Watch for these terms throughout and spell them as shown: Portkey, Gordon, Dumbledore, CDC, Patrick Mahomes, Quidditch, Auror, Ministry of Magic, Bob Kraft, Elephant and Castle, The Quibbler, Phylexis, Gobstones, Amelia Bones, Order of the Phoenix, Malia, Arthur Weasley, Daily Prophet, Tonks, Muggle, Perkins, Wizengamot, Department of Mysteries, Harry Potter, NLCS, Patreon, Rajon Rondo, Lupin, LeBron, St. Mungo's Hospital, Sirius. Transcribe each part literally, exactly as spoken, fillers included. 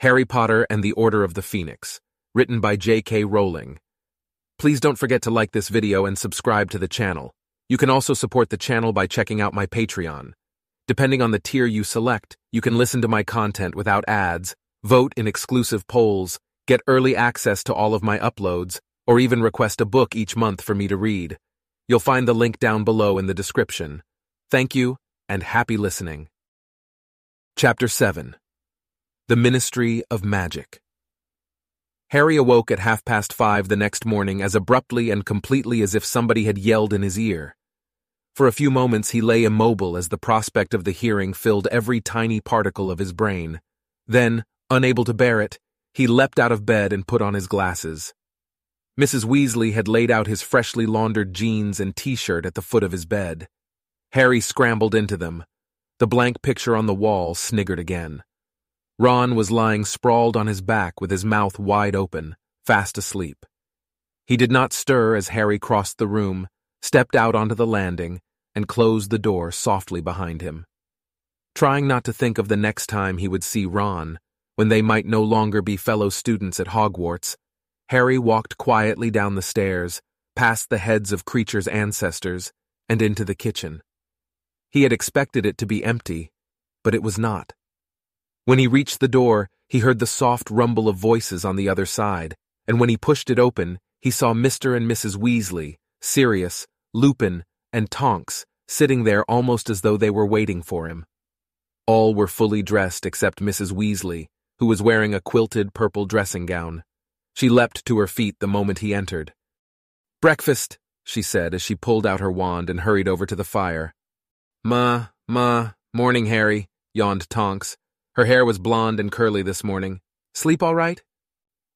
Harry Potter and the Order of the Phoenix, written by J K Rowling. Please don't forget to like this video and subscribe to the channel. You can also support the channel by checking out my Patreon. Depending on the tier you select, you can listen to my content without ads, vote in exclusive polls, get early access to all of my uploads, or even request a book each month for me to read. You'll find the link down below in the description. Thank you, and happy listening. Chapter seven. The Ministry of Magic. Harry awoke at half past five the next morning as abruptly and completely as if somebody had yelled in his ear. For a few moments he lay immobile as the prospect of the hearing filled every tiny particle of his brain. Then, unable to bear it, he leapt out of bed and put on his glasses. Missus Weasley had laid out his freshly laundered jeans and t-shirt at the foot of his bed. Harry scrambled into them. The blank picture on the wall sniggered again. Ron was lying sprawled on his back with his mouth wide open, fast asleep. He did not stir as Harry crossed the room, stepped out onto the landing, and closed the door softly behind him. Trying not to think of the next time he would see Ron, when they might no longer be fellow students at Hogwarts, Harry walked quietly down the stairs, past the heads of Creature's ancestors, and into the kitchen. He had expected it to be empty, but it was not. When he reached the door, he heard the soft rumble of voices on the other side, and when he pushed it open, he saw Mister and Missus Weasley, Sirius, Lupin, and Tonks sitting there almost as though they were waiting for him. All were fully dressed except Missus Weasley, who was wearing a quilted purple dressing gown. She leapt to her feet the moment he entered. "Breakfast," she said as she pulled out her wand and hurried over to the fire. "Ma, ma, morning, Harry," yawned Tonks. Her hair was blonde and curly this morning. "Sleep all right?"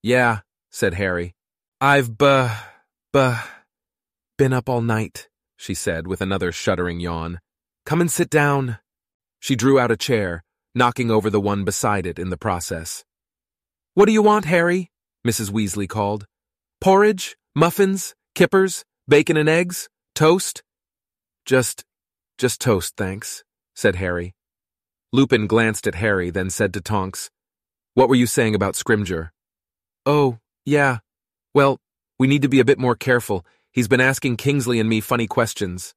"Yeah," said Harry. "I've buh, buh, been up all night," she said with another shuddering yawn. "Come and sit down." She drew out a chair, knocking over the one beside it in the process. "What do you want, Harry?" Missus Weasley called. "Porridge? Muffins? Kippers? Bacon and eggs? Toast?" Just, just toast, thanks," said Harry. Lupin glanced at Harry, then said to Tonks, "What were you saying about Scrimgeour?" "Oh, yeah. Well, we need to be a bit more careful. He's been asking Kingsley and me funny questions."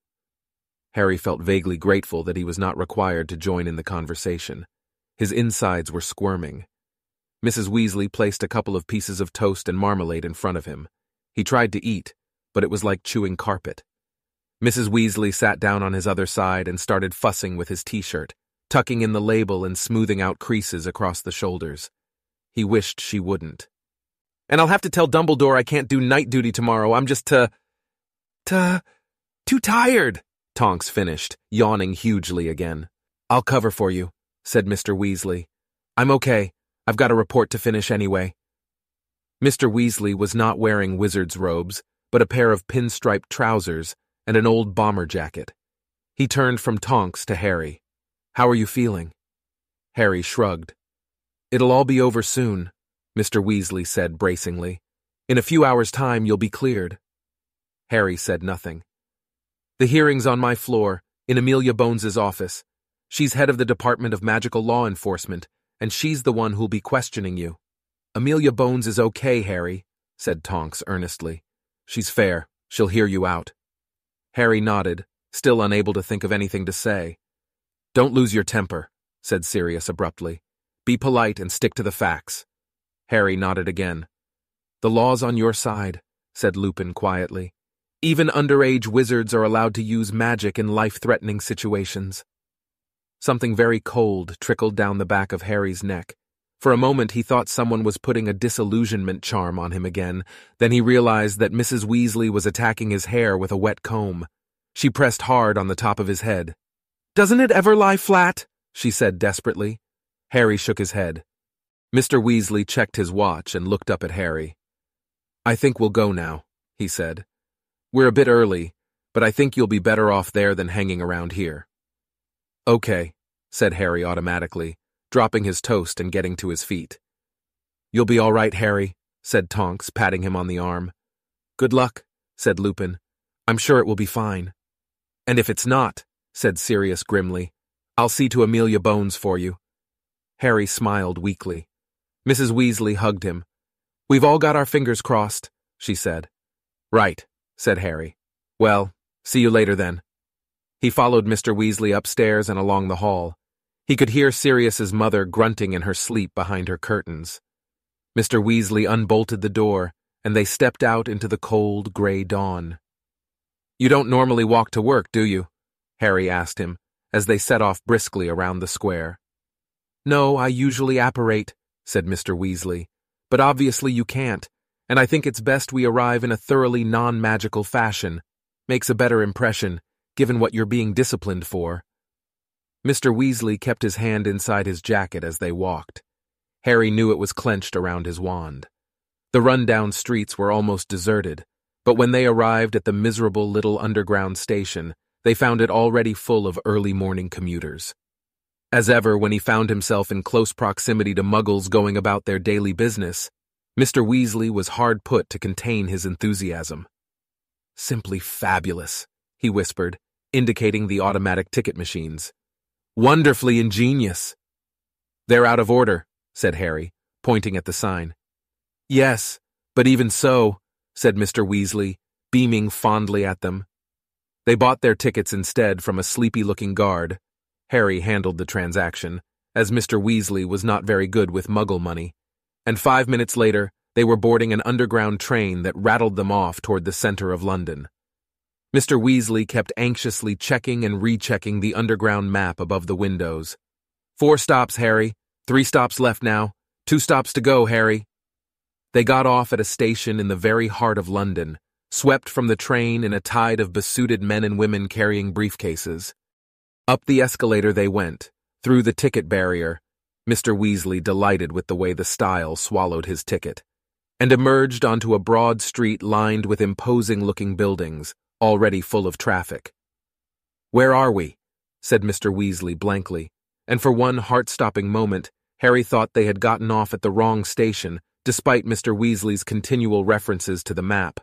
Harry felt vaguely grateful that he was not required to join in the conversation. His insides were squirming. Missus Weasley placed a couple of pieces of toast and marmalade in front of him. He tried to eat, but it was like chewing carpet. Missus Weasley sat down on his other side and started fussing with his t-shirt, tucking in the label and smoothing out creases across the shoulders. He wished she wouldn't. "And I'll have to tell Dumbledore I can't do night duty tomorrow. I'm just t- t- too tired," Tonks finished, yawning hugely again. "I'll cover for you," said Mister Weasley. "I'm okay. I've got a report to finish anyway." Mister Weasley was not wearing wizard's robes, but a pair of pinstriped trousers and an old bomber jacket. He turned from Tonks to Harry. "How are you feeling?" Harry shrugged. "It'll all be over soon," Mister Weasley said bracingly. "In a few hours' time you'll be cleared." Harry said nothing. "The hearing's on my floor, in Amelia Bones' office. She's head of the Department of Magical Law Enforcement, and she's the one who'll be questioning you." "Amelia Bones is okay, Harry," said Tonks earnestly. "She's fair. She'll hear you out." Harry nodded, still unable to think of anything to say. "Don't lose your temper," said Sirius abruptly. "Be polite and stick to the facts." Harry nodded again. "The law's on your side," said Lupin quietly. "Even underage wizards are allowed to use magic in life-threatening situations." Something very cold trickled down the back of Harry's neck. For a moment he thought someone was putting a disillusionment charm on him again, then he realized that Missus Weasley was attacking his hair with a wet comb. She pressed hard on the top of his head. "Doesn't it ever lie flat?" she said desperately. Harry shook his head. Mister Weasley checked his watch and looked up at Harry. "I think we'll go now," he said. "We're a bit early, but I think you'll be better off there than hanging around here." "Okay," said Harry automatically, dropping his toast and getting to his feet. "You'll be all right, Harry," said Tonks, patting him on the arm. "Good luck," said Lupin. "I'm sure it will be fine." "And if it's not," said Sirius grimly, "I'll see to Amelia Bones for you." Harry smiled weakly. Missus Weasley hugged him. "We've all got our fingers crossed," she said. "Right," said Harry. "Well, see you later then." He followed Mister Weasley upstairs and along the hall. He could hear Sirius's mother grunting in her sleep behind her curtains. Mister Weasley unbolted the door, and they stepped out into the cold, gray dawn. "You don't normally walk to work, do you?" Harry asked him, as they set off briskly around the square. "No, I usually apparate," said Mister Weasley, "but obviously you can't, and I think it's best we arrive in a thoroughly non-magical fashion. Makes a better impression, given what you're being disciplined for." Mister Weasley kept his hand inside his jacket as they walked. Harry knew it was clenched around his wand. The run-down streets were almost deserted, but when they arrived at the miserable little underground station, they found it already full of early morning commuters. As ever, when he found himself in close proximity to muggles going about their daily business, Mister Weasley was hard put to contain his enthusiasm. "Simply fabulous," he whispered, indicating the automatic ticket machines. "Wonderfully ingenious." "They're out of order," said Harry, pointing at the sign. "Yes, but even so," said Mister Weasley, beaming fondly at them. They bought their tickets instead from a sleepy-looking guard. Harry handled the transaction, as Mister Weasley was not very good with muggle money, and five minutes later they were boarding an underground train that rattled them off toward the center of London. Mister Weasley kept anxiously checking and rechecking the underground map above the windows. "Four stops, Harry. Three stops left now. Two stops to go, Harry." They got off at a station in the very heart of London, swept from the train in a tide of besuited men and women carrying briefcases. Up the escalator they went, through the ticket barrier, Mister Weasley delighted with the way the stile swallowed his ticket, and emerged onto a broad street lined with imposing-looking buildings, already full of traffic. "Where are we?" said Mister Weasley blankly, and for one heart-stopping moment, Harry thought they had gotten off at the wrong station, despite Mister Weasley's continual references to the map.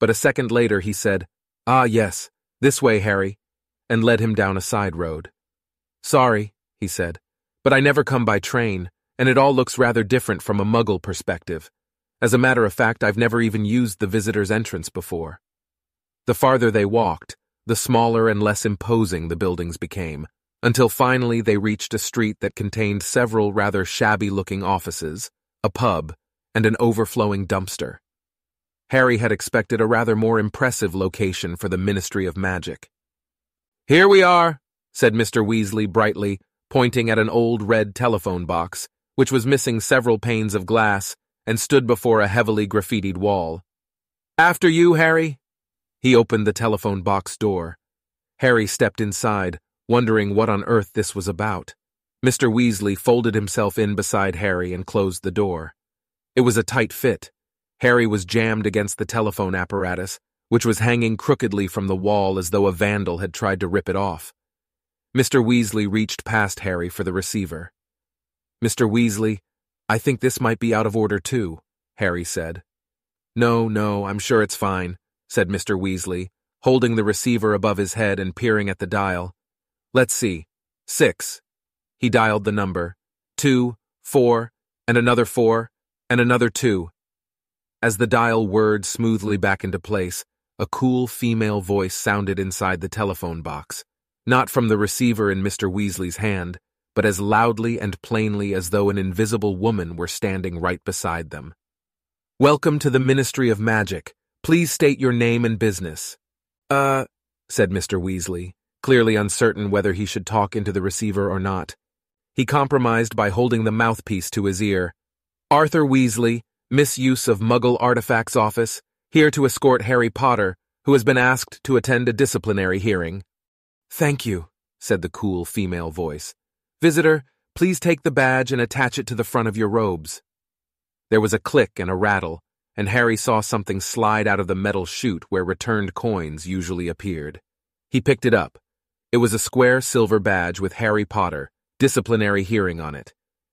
But a second later he said, "Ah yes, this way, Harry," and led him down a side road. "Sorry," he said, "but I never come by train, and it all looks rather different from a muggle perspective. As a matter of fact, I've never even used the visitor's entrance before." The farther they walked, the smaller and less imposing the buildings became, until finally they reached a street that contained several rather shabby-looking offices, a pub, and an overflowing dumpster. Harry had expected a rather more impressive location for the Ministry of Magic. "Here we are," said Mister Weasley brightly, pointing at an old red telephone box, which was missing several panes of glass and stood before a heavily graffitied wall. "After you, Harry." He opened the telephone box door. Harry stepped inside, wondering what on earth this was about. Mister Weasley folded himself in beside Harry and closed the door. It was a tight fit. Harry was jammed against the telephone apparatus, which was hanging crookedly from the wall as though a vandal had tried to rip it off. Mister Weasley reached past Harry for the receiver. "Mister Weasley, I think this might be out of order too," Harry said. "No, no, I'm sure it's fine," said Mister Weasley, holding the receiver above his head and peering at the dial. "Let's see. Six." He dialed the number. Two, four, and another four, and another two. As the dial whirred smoothly back into place, a cool female voice sounded inside the telephone box, not from the receiver in Mister Weasley's hand, but as loudly and plainly as though an invisible woman were standing right beside them. "Welcome to the Ministry of Magic. Please state your name and business." Uh, said Mister Weasley, clearly uncertain whether he should talk into the receiver or not. He compromised by holding the mouthpiece to his ear. "Arthur Weasley, Misuse of Muggle Artifacts Office, here to escort Harry Potter, who has been asked to attend a disciplinary hearing." "Thank you," said the cool female voice. "Visitor, please take the badge and attach it to the front of your robes." There was a click and a rattle, and Harry saw something slide out of the metal chute where returned coins usually appeared. He picked it up. It was a square silver badge with "Harry Potter, disciplinary hearing" on it.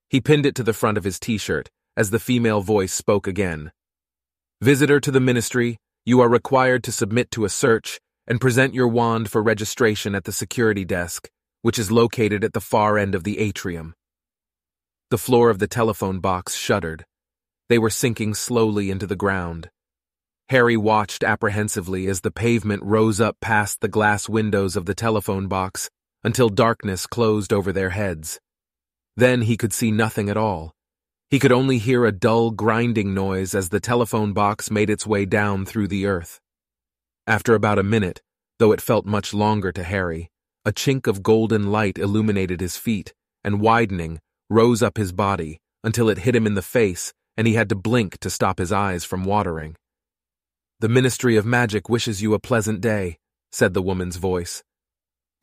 He pinned it to the front of his t-shirt as the female voice spoke again. "Visitor to the ministry, you are required to submit to a search and present your wand for registration at the security desk, which is located at the far end of the atrium." The floor of the telephone box shuddered. They were sinking slowly into the ground. Harry watched apprehensively as the pavement rose up past the glass windows of the telephone box until darkness closed over their heads. Then he could see nothing at all. He could only hear a dull grinding noise as the telephone box made its way down through the earth. After about a minute, though it felt much longer to Harry, a chink of golden light illuminated his feet, and widening, rose up his body, until it hit him in the face, and he had to blink to stop his eyes from watering. "The Ministry of Magic wishes you a pleasant day," said the woman's voice.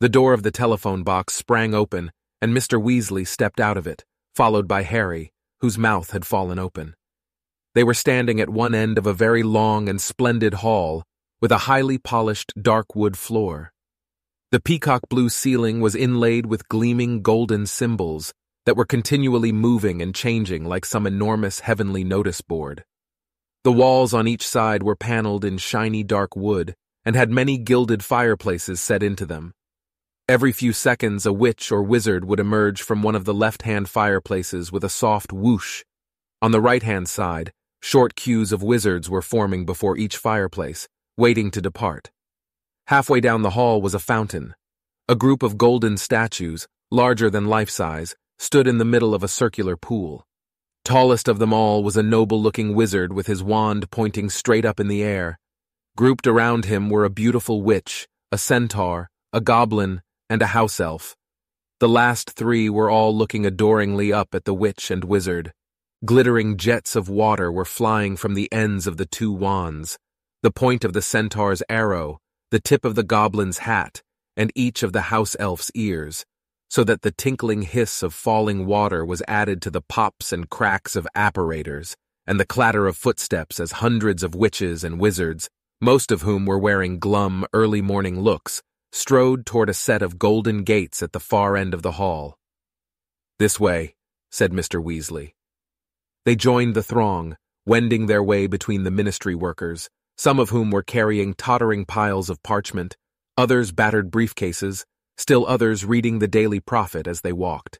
The door of the telephone box sprang open, and Mister Weasley stepped out of it, followed by Harry, whose mouth had fallen open. They were standing at one end of a very long and splendid hall, with a highly polished dark wood floor. The peacock-blue ceiling was inlaid with gleaming golden symbols that were continually moving and changing like some enormous heavenly notice board. The walls on each side were paneled in shiny dark wood and had many gilded fireplaces set into them. Every few seconds a witch or wizard would emerge from one of the left-hand fireplaces with a soft whoosh. On the right-hand side, short queues of wizards were forming before each fireplace, waiting to depart. Halfway down the hall was a fountain. A group of golden statues, larger than life-size, stood in the middle of a circular pool. Tallest of them all was a noble-looking wizard with his wand pointing straight up in the air. Grouped around him were a beautiful witch, a centaur, a goblin, and a house elf. The last three were all looking adoringly up at the witch and wizard. Glittering jets of water were flying from the ends of the two wands, the point of the centaur's arrow, the tip of the goblin's hat, and each of the house elf's ears, so that the tinkling hiss of falling water was added to the pops and cracks of apparators, and the clatter of footsteps as hundreds of witches and wizards, most of whom were wearing glum early morning looks, strode toward a set of golden gates at the far end of the hall. "This way," said Mister Weasley. They joined the throng, wending their way between the ministry workers, some of whom were carrying tottering piles of parchment, others battered briefcases, still others reading the Daily Prophet as they walked.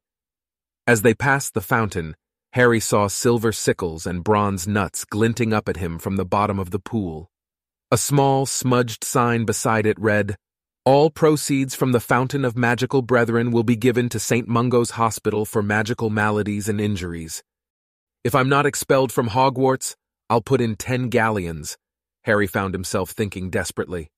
As they passed the fountain, Harry saw silver sickles and bronze nuts glinting up at him from the bottom of the pool. A small, smudged sign beside it read, "All proceeds from the Fountain of Magical Brethren will be given to Saint Mungo's Hospital for magical maladies and injuries. If I'm not expelled from Hogwarts, I'll put in ten galleons," Harry found himself thinking desperately.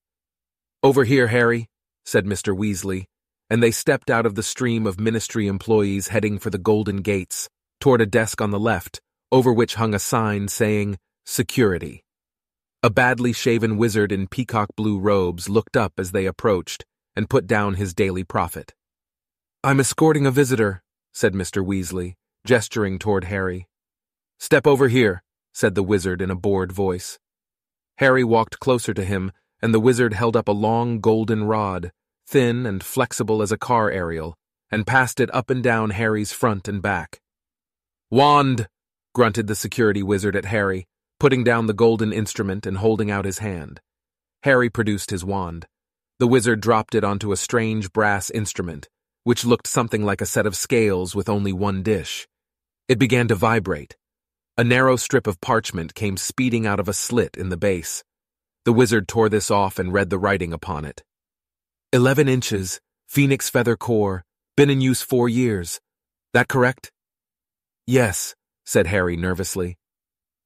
"Over here, Harry," said Mister Weasley, and they stepped out of the stream of ministry employees heading for the golden gates, toward a desk on the left, over which hung a sign saying, "Security." A badly shaven wizard in peacock blue robes looked up as they approached and put down his Daily Prophet. "I'm escorting a visitor," said Mister Weasley, gesturing toward Harry. "Step over here," said the wizard in a bored voice. Harry walked closer to him, and the wizard held up a long golden rod, thin and flexible as a car aerial, and passed it up and down Harry's front and back. "Wand!" grunted the security wizard at Harry, putting down the golden instrument and holding out his hand. Harry produced his wand. The wizard dropped it onto a strange brass instrument, which looked something like a set of scales with only one dish. It began to vibrate. A narrow strip of parchment came speeding out of a slit in the base. The wizard tore this off and read the writing upon it. Eleven inches, phoenix feather core, been in use four years. That correct?" "Yes," said Harry nervously.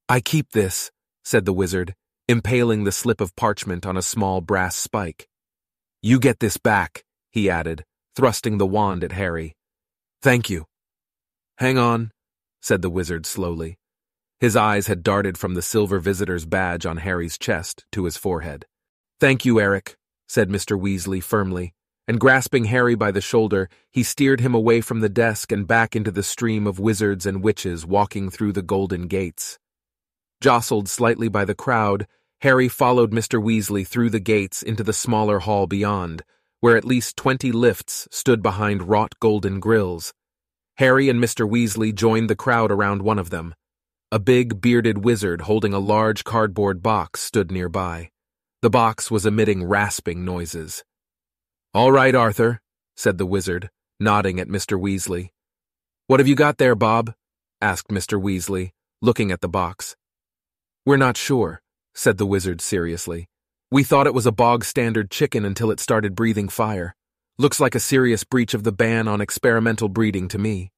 "I keep this," said the wizard, impaling the slip of parchment on a small brass spike. "You get this back," he added, thrusting the wand at Harry. "Thank you." "Hang on," said the wizard slowly. His eyes had darted from the silver visitor's badge on Harry's chest to his forehead. "Thank you, Eric," said Mister Weasley firmly, and grasping Harry by the shoulder, he steered him away from the desk and back into the stream of wizards and witches walking through the golden gates. Jostled slightly by the crowd, Harry followed Mister Weasley through the gates into the smaller hall beyond, where at least twenty lifts stood behind wrought golden grills. Harry and Mister Weasley joined the crowd around one of them. A big, bearded wizard holding a large cardboard box stood nearby. The box was emitting rasping noises. "All right, Arthur," said the wizard, nodding at Mister Weasley. "What have you got there, Bob?" asked Mister Weasley, looking at the box. "We're not sure," said the wizard seriously. "We thought it was a bog-standard chicken until it started breathing fire. Looks like a serious breach of the ban on experimental breeding to me."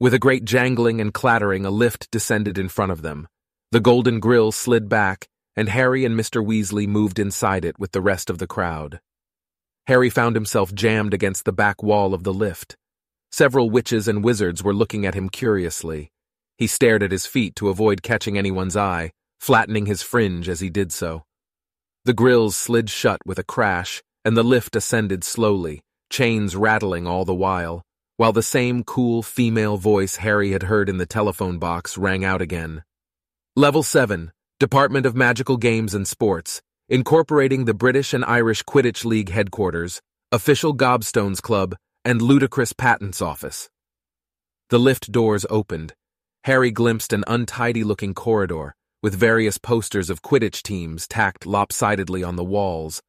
With a great jangling and clattering, a lift descended in front of them. The golden grille slid back, and Harry and Mister Weasley moved inside it with the rest of the crowd. Harry found himself jammed against the back wall of the lift. Several witches and wizards were looking at him curiously. He stared at his feet to avoid catching anyone's eye, flattening his fringe as he did so. The grilles slid shut with a crash, and the lift ascended slowly, chains rattling all the while, while the same cool female voice Harry had heard in the telephone box rang out again. "Level seven, Department of Magical Games and Sports, incorporating the British and Irish Quidditch League headquarters, official Gobstones Club, and ludicrous patents office." The lift doors opened. Harry glimpsed an untidy-looking corridor, with various posters of Quidditch teams tacked lopsidedly on the walls.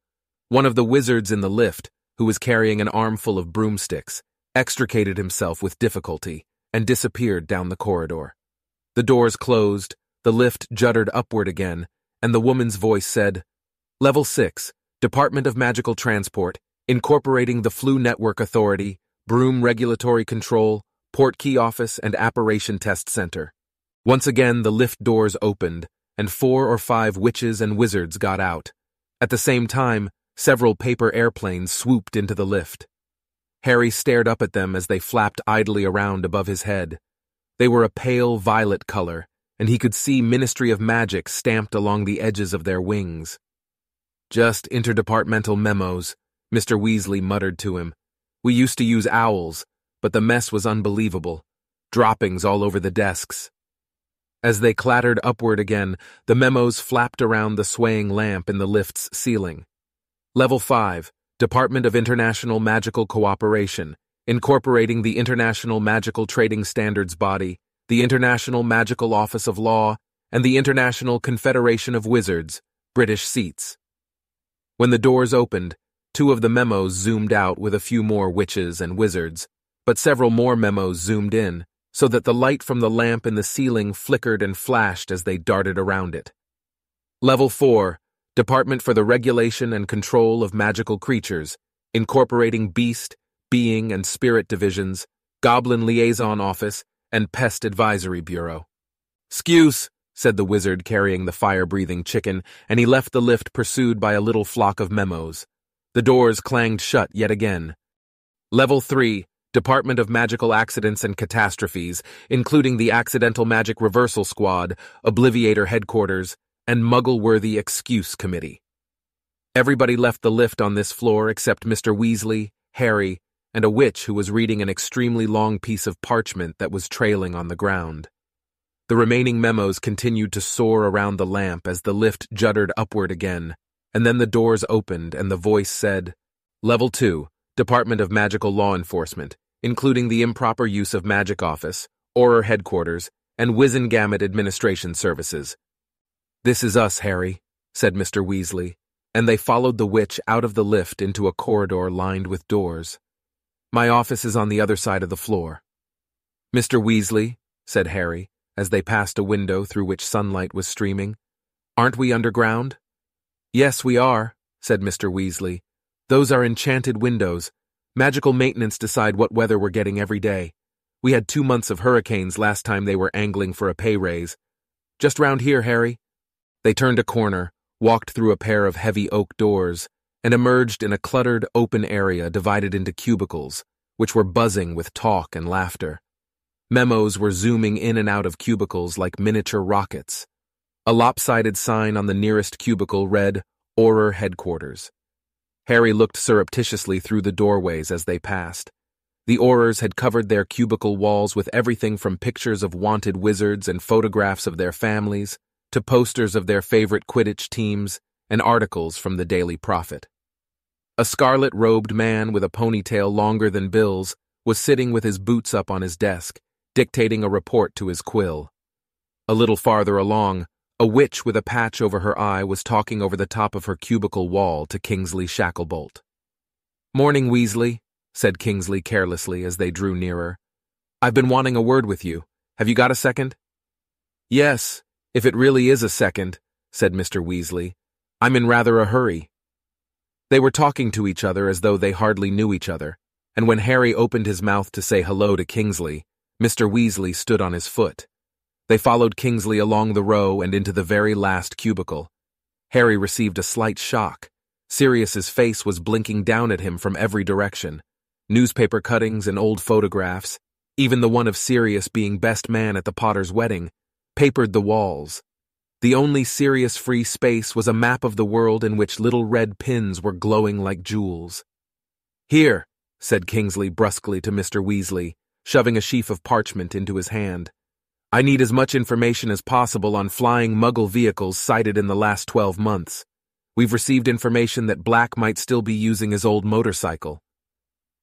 One of the wizards in the lift, who was carrying an armful of broomsticks, extricated himself with difficulty and disappeared down the corridor. The doors closed, the lift juddered upward again, and the woman's voice said, "Level six, Department of Magical Transport, incorporating the Flu Network Authority, Broom Regulatory Control, Portkey Office, and Apparition Test Center." Once again the lift doors opened, and four or five witches and wizards got out. At the same time, several paper airplanes swooped into the lift. Harry stared up at them as they flapped idly around above his head. They were a pale violet color, and he could see Ministry of Magic stamped along the edges of their wings. "Just interdepartmental memos," Mister Weasley muttered to him. "We used to use owls, but the mess was unbelievable. Droppings all over the desks." As they clattered upward again, the memos flapped around the swaying lamp in the lift's ceiling. "Level five, Department of International Magical Cooperation, incorporating the International Magical Trading Standards Body, the International Magical Office of Law, and the International Confederation of Wizards, British Seats." When the doors opened, two of the memos zoomed out with a few more witches and wizards, but several more memos zoomed in, so that the light from the lamp in the ceiling flickered and flashed as they darted around it. "Level four, Department for the Regulation and Control of Magical Creatures, incorporating Beast, Being, and Spirit Divisions, Goblin Liaison Office, and Pest Advisory Bureau." "Excuse," said the wizard carrying the fire-breathing chicken, and he left the lift pursued by a little flock of memos. The doors clanged shut yet again. "Level three, Department of Magical Accidents and Catastrophes, including the Accidental Magic Reversal Squad, Obliviator Headquarters, and Muggle-worthy Excuse Committee." Everybody left the lift on this floor except Mister Weasley, Harry, and a witch who was reading an extremely long piece of parchment that was trailing on the ground. The remaining memos continued to soar around the lamp as the lift juddered upward again, and then the doors opened and the voice said, "Level two, Department of Magical Law Enforcement, including the Improper Use of Magic Office, Auror Headquarters, and Wizengamot Administration Services." "This is us, Harry," said Mister Weasley, and they followed the witch out of the lift into a corridor lined with doors. "My office is on the other side of the floor." "Mister Weasley," said Harry, as they passed a window through which sunlight was streaming, "aren't we underground?" "Yes, we are," said Mister Weasley. "Those are enchanted windows. Magical maintenance decide what weather we're getting every day. We had two months of hurricanes last time they were angling for a pay raise. Just round here, Harry." They turned a corner, walked through a pair of heavy oak doors, and emerged in a cluttered, open area divided into cubicles, which were buzzing with talk and laughter. Memos were zooming in and out of cubicles like miniature rockets. A lopsided sign on the nearest cubicle read, "Auror Headquarters." Harry looked surreptitiously through the doorways as they passed. The Aurors had covered their cubicle walls with everything from pictures of wanted wizards and photographs of their families, to posters of their favorite Quidditch teams and articles from the Daily Prophet. A scarlet-robed man with a ponytail longer than Bill's was sitting with his boots up on his desk, dictating a report to his quill. A little farther along, a witch with a patch over her eye was talking over the top of her cubicle wall to Kingsley Shacklebolt. "Morning, Weasley," said Kingsley carelessly as they drew nearer. I've been wanting a word with you. Have you got a second? Yes, if it really is a second, said Mister Weasley. I'm in rather a hurry. They were talking to each other as though they hardly knew each other, and when Harry opened his mouth to say hello to Kingsley, Mister Weasley stood on his foot. They followed Kingsley along the row and into the very last cubicle. Harry received a slight shock. Sirius's face was blinking down at him from every direction. Newspaper cuttings and old photographs, even the one of Sirius being best man at the Potter's wedding, papered the walls. The only Sirius free space was a map of the world in which little red pins were glowing like jewels. "Here," said Kingsley brusquely to Mister Weasley, shoving a sheaf of parchment into his hand. "I need as much information as possible on flying Muggle vehicles sighted in the last twelve months. We've received information that Black might still be using his old motorcycle."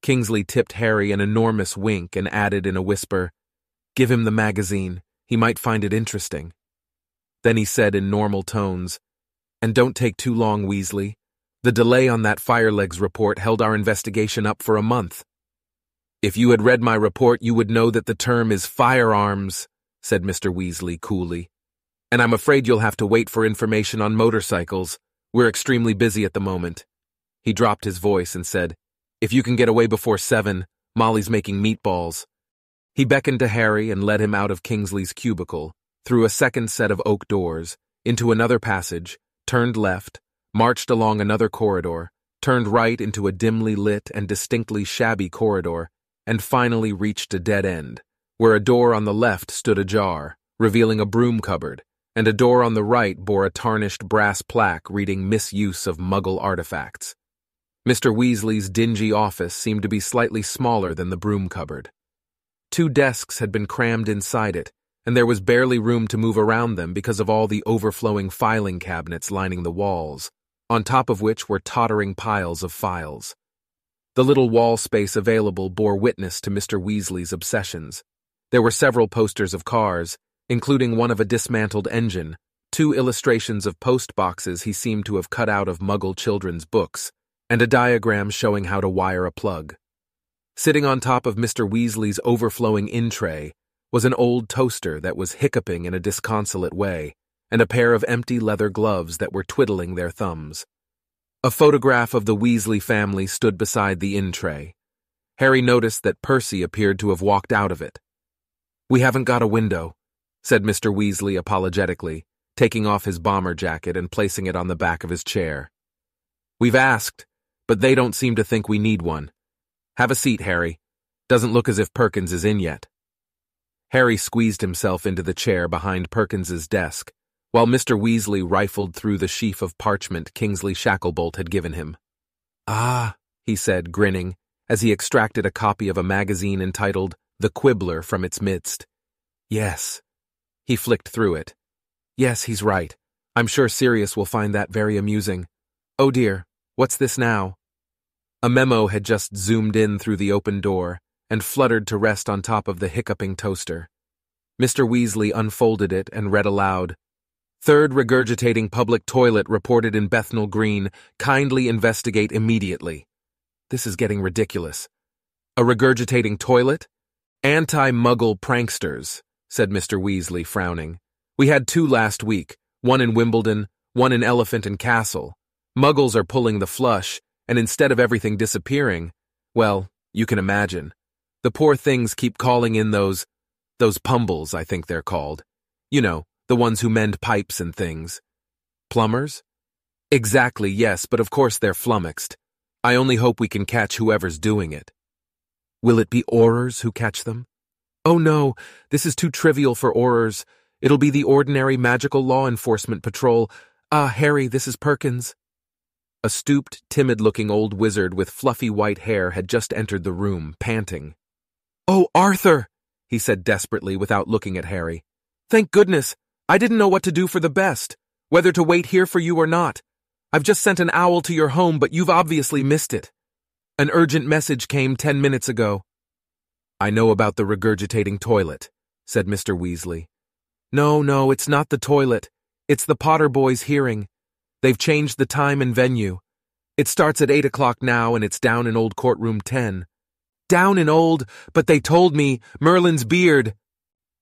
Kingsley tipped Harry an enormous wink and added in a whisper, "Give him the magazine. He might find it interesting." Then he said in normal tones, "And don't take too long, Weasley. The delay on that Firelegs report held our investigation up for a month." "If you had read my report, you would know that the term is firearms," said Mister Weasley coolly. "And I'm afraid you'll have to wait for information on motorcycles. We're extremely busy at the moment." He dropped his voice and said, "If you can get away before seven, Molly's making meatballs." He beckoned to Harry and led him out of Kingsley's cubicle, through a second set of oak doors, into another passage, turned left, marched along another corridor, turned right into a dimly lit and distinctly shabby corridor, and finally reached a dead end, where a door on the left stood ajar, revealing a broom cupboard, and a door on the right bore a tarnished brass plaque reading "Misuse of Muggle Artifacts." Mister Weasley's dingy office seemed to be slightly smaller than the broom cupboard. Two desks had been crammed inside it, and there was barely room to move around them because of all the overflowing filing cabinets lining the walls, on top of which were tottering piles of files. The little wall space available bore witness to Mister Weasley's obsessions. There were several posters of cars, including one of a dismantled engine, two illustrations of post boxes he seemed to have cut out of Muggle children's books, and a diagram showing how to wire a plug. Sitting on top of Mister Weasley's overflowing in-tray was an old toaster that was hiccuping in a disconsolate way, and a pair of empty leather gloves that were twiddling their thumbs. A photograph of the Weasley family stood beside the in-tray. Harry noticed that Percy appeared to have walked out of it. "We haven't got a window," said Mister Weasley apologetically, taking off his bomber jacket and placing it on the back of his chair. "We've asked, but they don't seem to think we need one. Have a seat, Harry. Doesn't look as if Perkins is in yet." Harry squeezed himself into the chair behind Perkins's desk, while Mister Weasley rifled through the sheaf of parchment Kingsley Shacklebolt had given him. "Ah," he said, grinning, as he extracted a copy of a magazine entitled "The Quibbler" from its midst. "Yes." He flicked through it. "Yes, he's right. I'm sure Sirius will find that very amusing. Oh dear, what's this now?" A memo had just zoomed in through the open door and fluttered to rest on top of the hiccuping toaster. Mister Weasley unfolded it and read aloud, "Third regurgitating public toilet reported in Bethnal Green. Kindly investigate immediately." This is getting ridiculous. "A regurgitating toilet? Anti-Muggle pranksters," said Mister Weasley, frowning. "We had two last week, one in Wimbledon, one in Elephant and Castle. Muggles are pulling the flush, and instead of everything disappearing, well, you can imagine. The poor things keep calling in those, those pumbles, I think they're called. You know, the ones who mend pipes and things." "Plumbers?" "Exactly, yes, but of course they're flummoxed. I only hope we can catch whoever's doing it." "Will it be Aurors who catch them?" "Oh no, this is too trivial for Aurors. It'll be the ordinary magical law enforcement patrol. Ah, Harry, this is Perkins." A stooped, timid-looking old wizard with fluffy white hair had just entered the room, panting. "Oh, Arthur!" he said desperately without looking at Harry. "Thank goodness! I didn't know what to do for the best, whether to wait here for you or not. I've just sent an owl to your home, but you've obviously missed it. An urgent message came ten minutes ago." "I know about the regurgitating toilet," said Mister Weasley. "No, no, it's not the toilet. It's the Potter boys' hearing. They've changed the time and venue. It starts at eight o'clock now and it's down in old courtroom ten. Down and old, but they told me, Merlin's beard.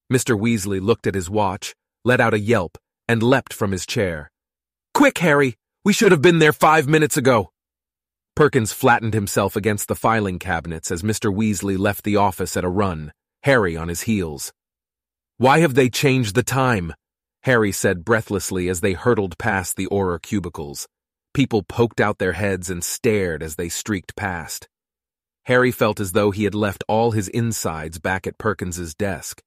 Mister Weasley looked at his watch, let out a yelp, and leapt from his chair. Quick, Harry! We should have been there five minutes ago! Perkins flattened himself against the filing cabinets as Mister Weasley left the office at a run, Harry on his heels. Why have they changed the time? Harry said breathlessly as they hurtled past the Auror cubicles. People poked out their heads and stared as they streaked past. Harry felt as though he had left all his insides back at Perkins's desk.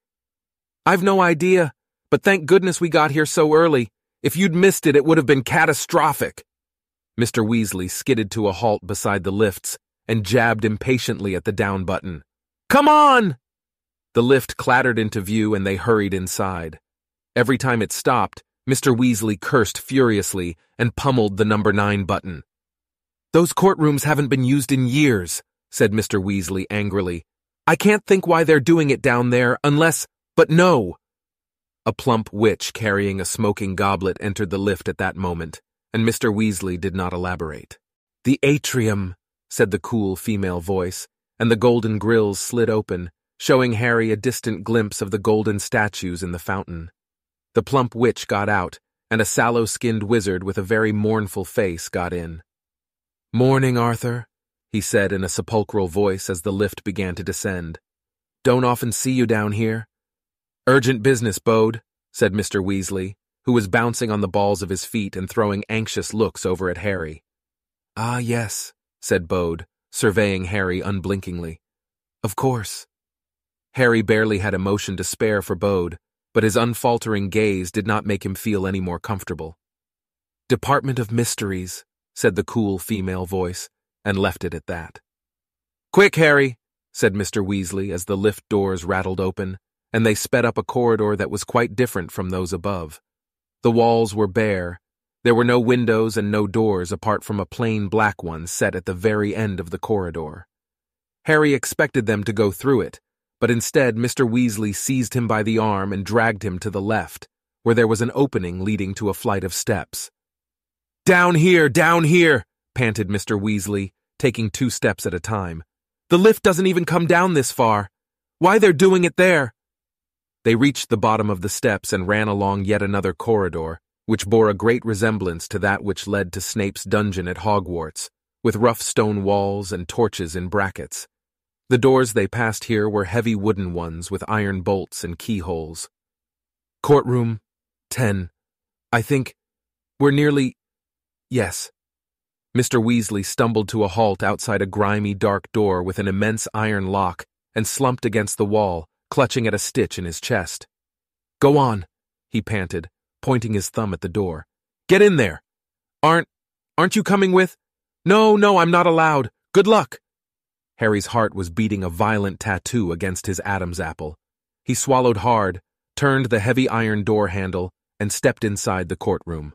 I've no idea, but thank goodness we got here so early. If you'd missed it, it would have been catastrophic. Mister Weasley skidded to a halt beside the lifts and jabbed impatiently at the down button. Come on! The lift clattered into view and they hurried inside. Every time it stopped, Mister Weasley cursed furiously and pummeled the number nine button. Those courtrooms haven't been used in years, said Mister Weasley angrily. I can't think why they're doing it down there unless, but no. A plump witch carrying a smoking goblet entered the lift at that moment, and Mister Weasley did not elaborate. The atrium, said the cool female voice, and the golden grilles slid open, showing Harry a distant glimpse of the golden statues in the fountain. The plump witch got out, and a sallow-skinned wizard with a very mournful face got in. Morning, Arthur, he said in a sepulchral voice as the lift began to descend. Don't often see you down here. Urgent business, Bode, said Mister Weasley, who was bouncing on the balls of his feet and throwing anxious looks over at Harry. Ah, yes, said Bode, surveying Harry unblinkingly. Of course. Harry barely had emotion to spare for Bode, but his unfaltering gaze did not make him feel any more comfortable. Department of Mysteries, said the cool female voice, and left it at that. Quick, Harry, said Mister Weasley as the lift doors rattled open, and they sped up a corridor that was quite different from those above. The walls were bare. There were no windows and no doors apart from a plain black one set at the very end of the corridor. Harry expected them to go through it, but instead Mister Weasley seized him by the arm and dragged him to the left, where there was an opening leading to a flight of steps. Down here, down here! Panted Mister Weasley, taking two steps at a time. The lift doesn't even come down this far. Why they're doing it there? They reached the bottom of the steps and ran along yet another corridor, which bore a great resemblance to that which led to Snape's dungeon at Hogwarts, with rough stone walls and torches in brackets. The doors they passed here were heavy wooden ones with iron bolts and keyholes. Courtroom ten. I think we're nearly... Yes. Mister Weasley stumbled to a halt outside a grimy dark door with an immense iron lock and slumped against the wall, clutching at a stitch in his chest. Go on, he panted, pointing his thumb at the door. Get in there. Aren't, aren't you coming with? No, no, I'm not allowed. Good luck. Harry's heart was beating a violent tattoo against his Adam's apple. He swallowed hard, turned the heavy iron door handle, and stepped inside the courtroom.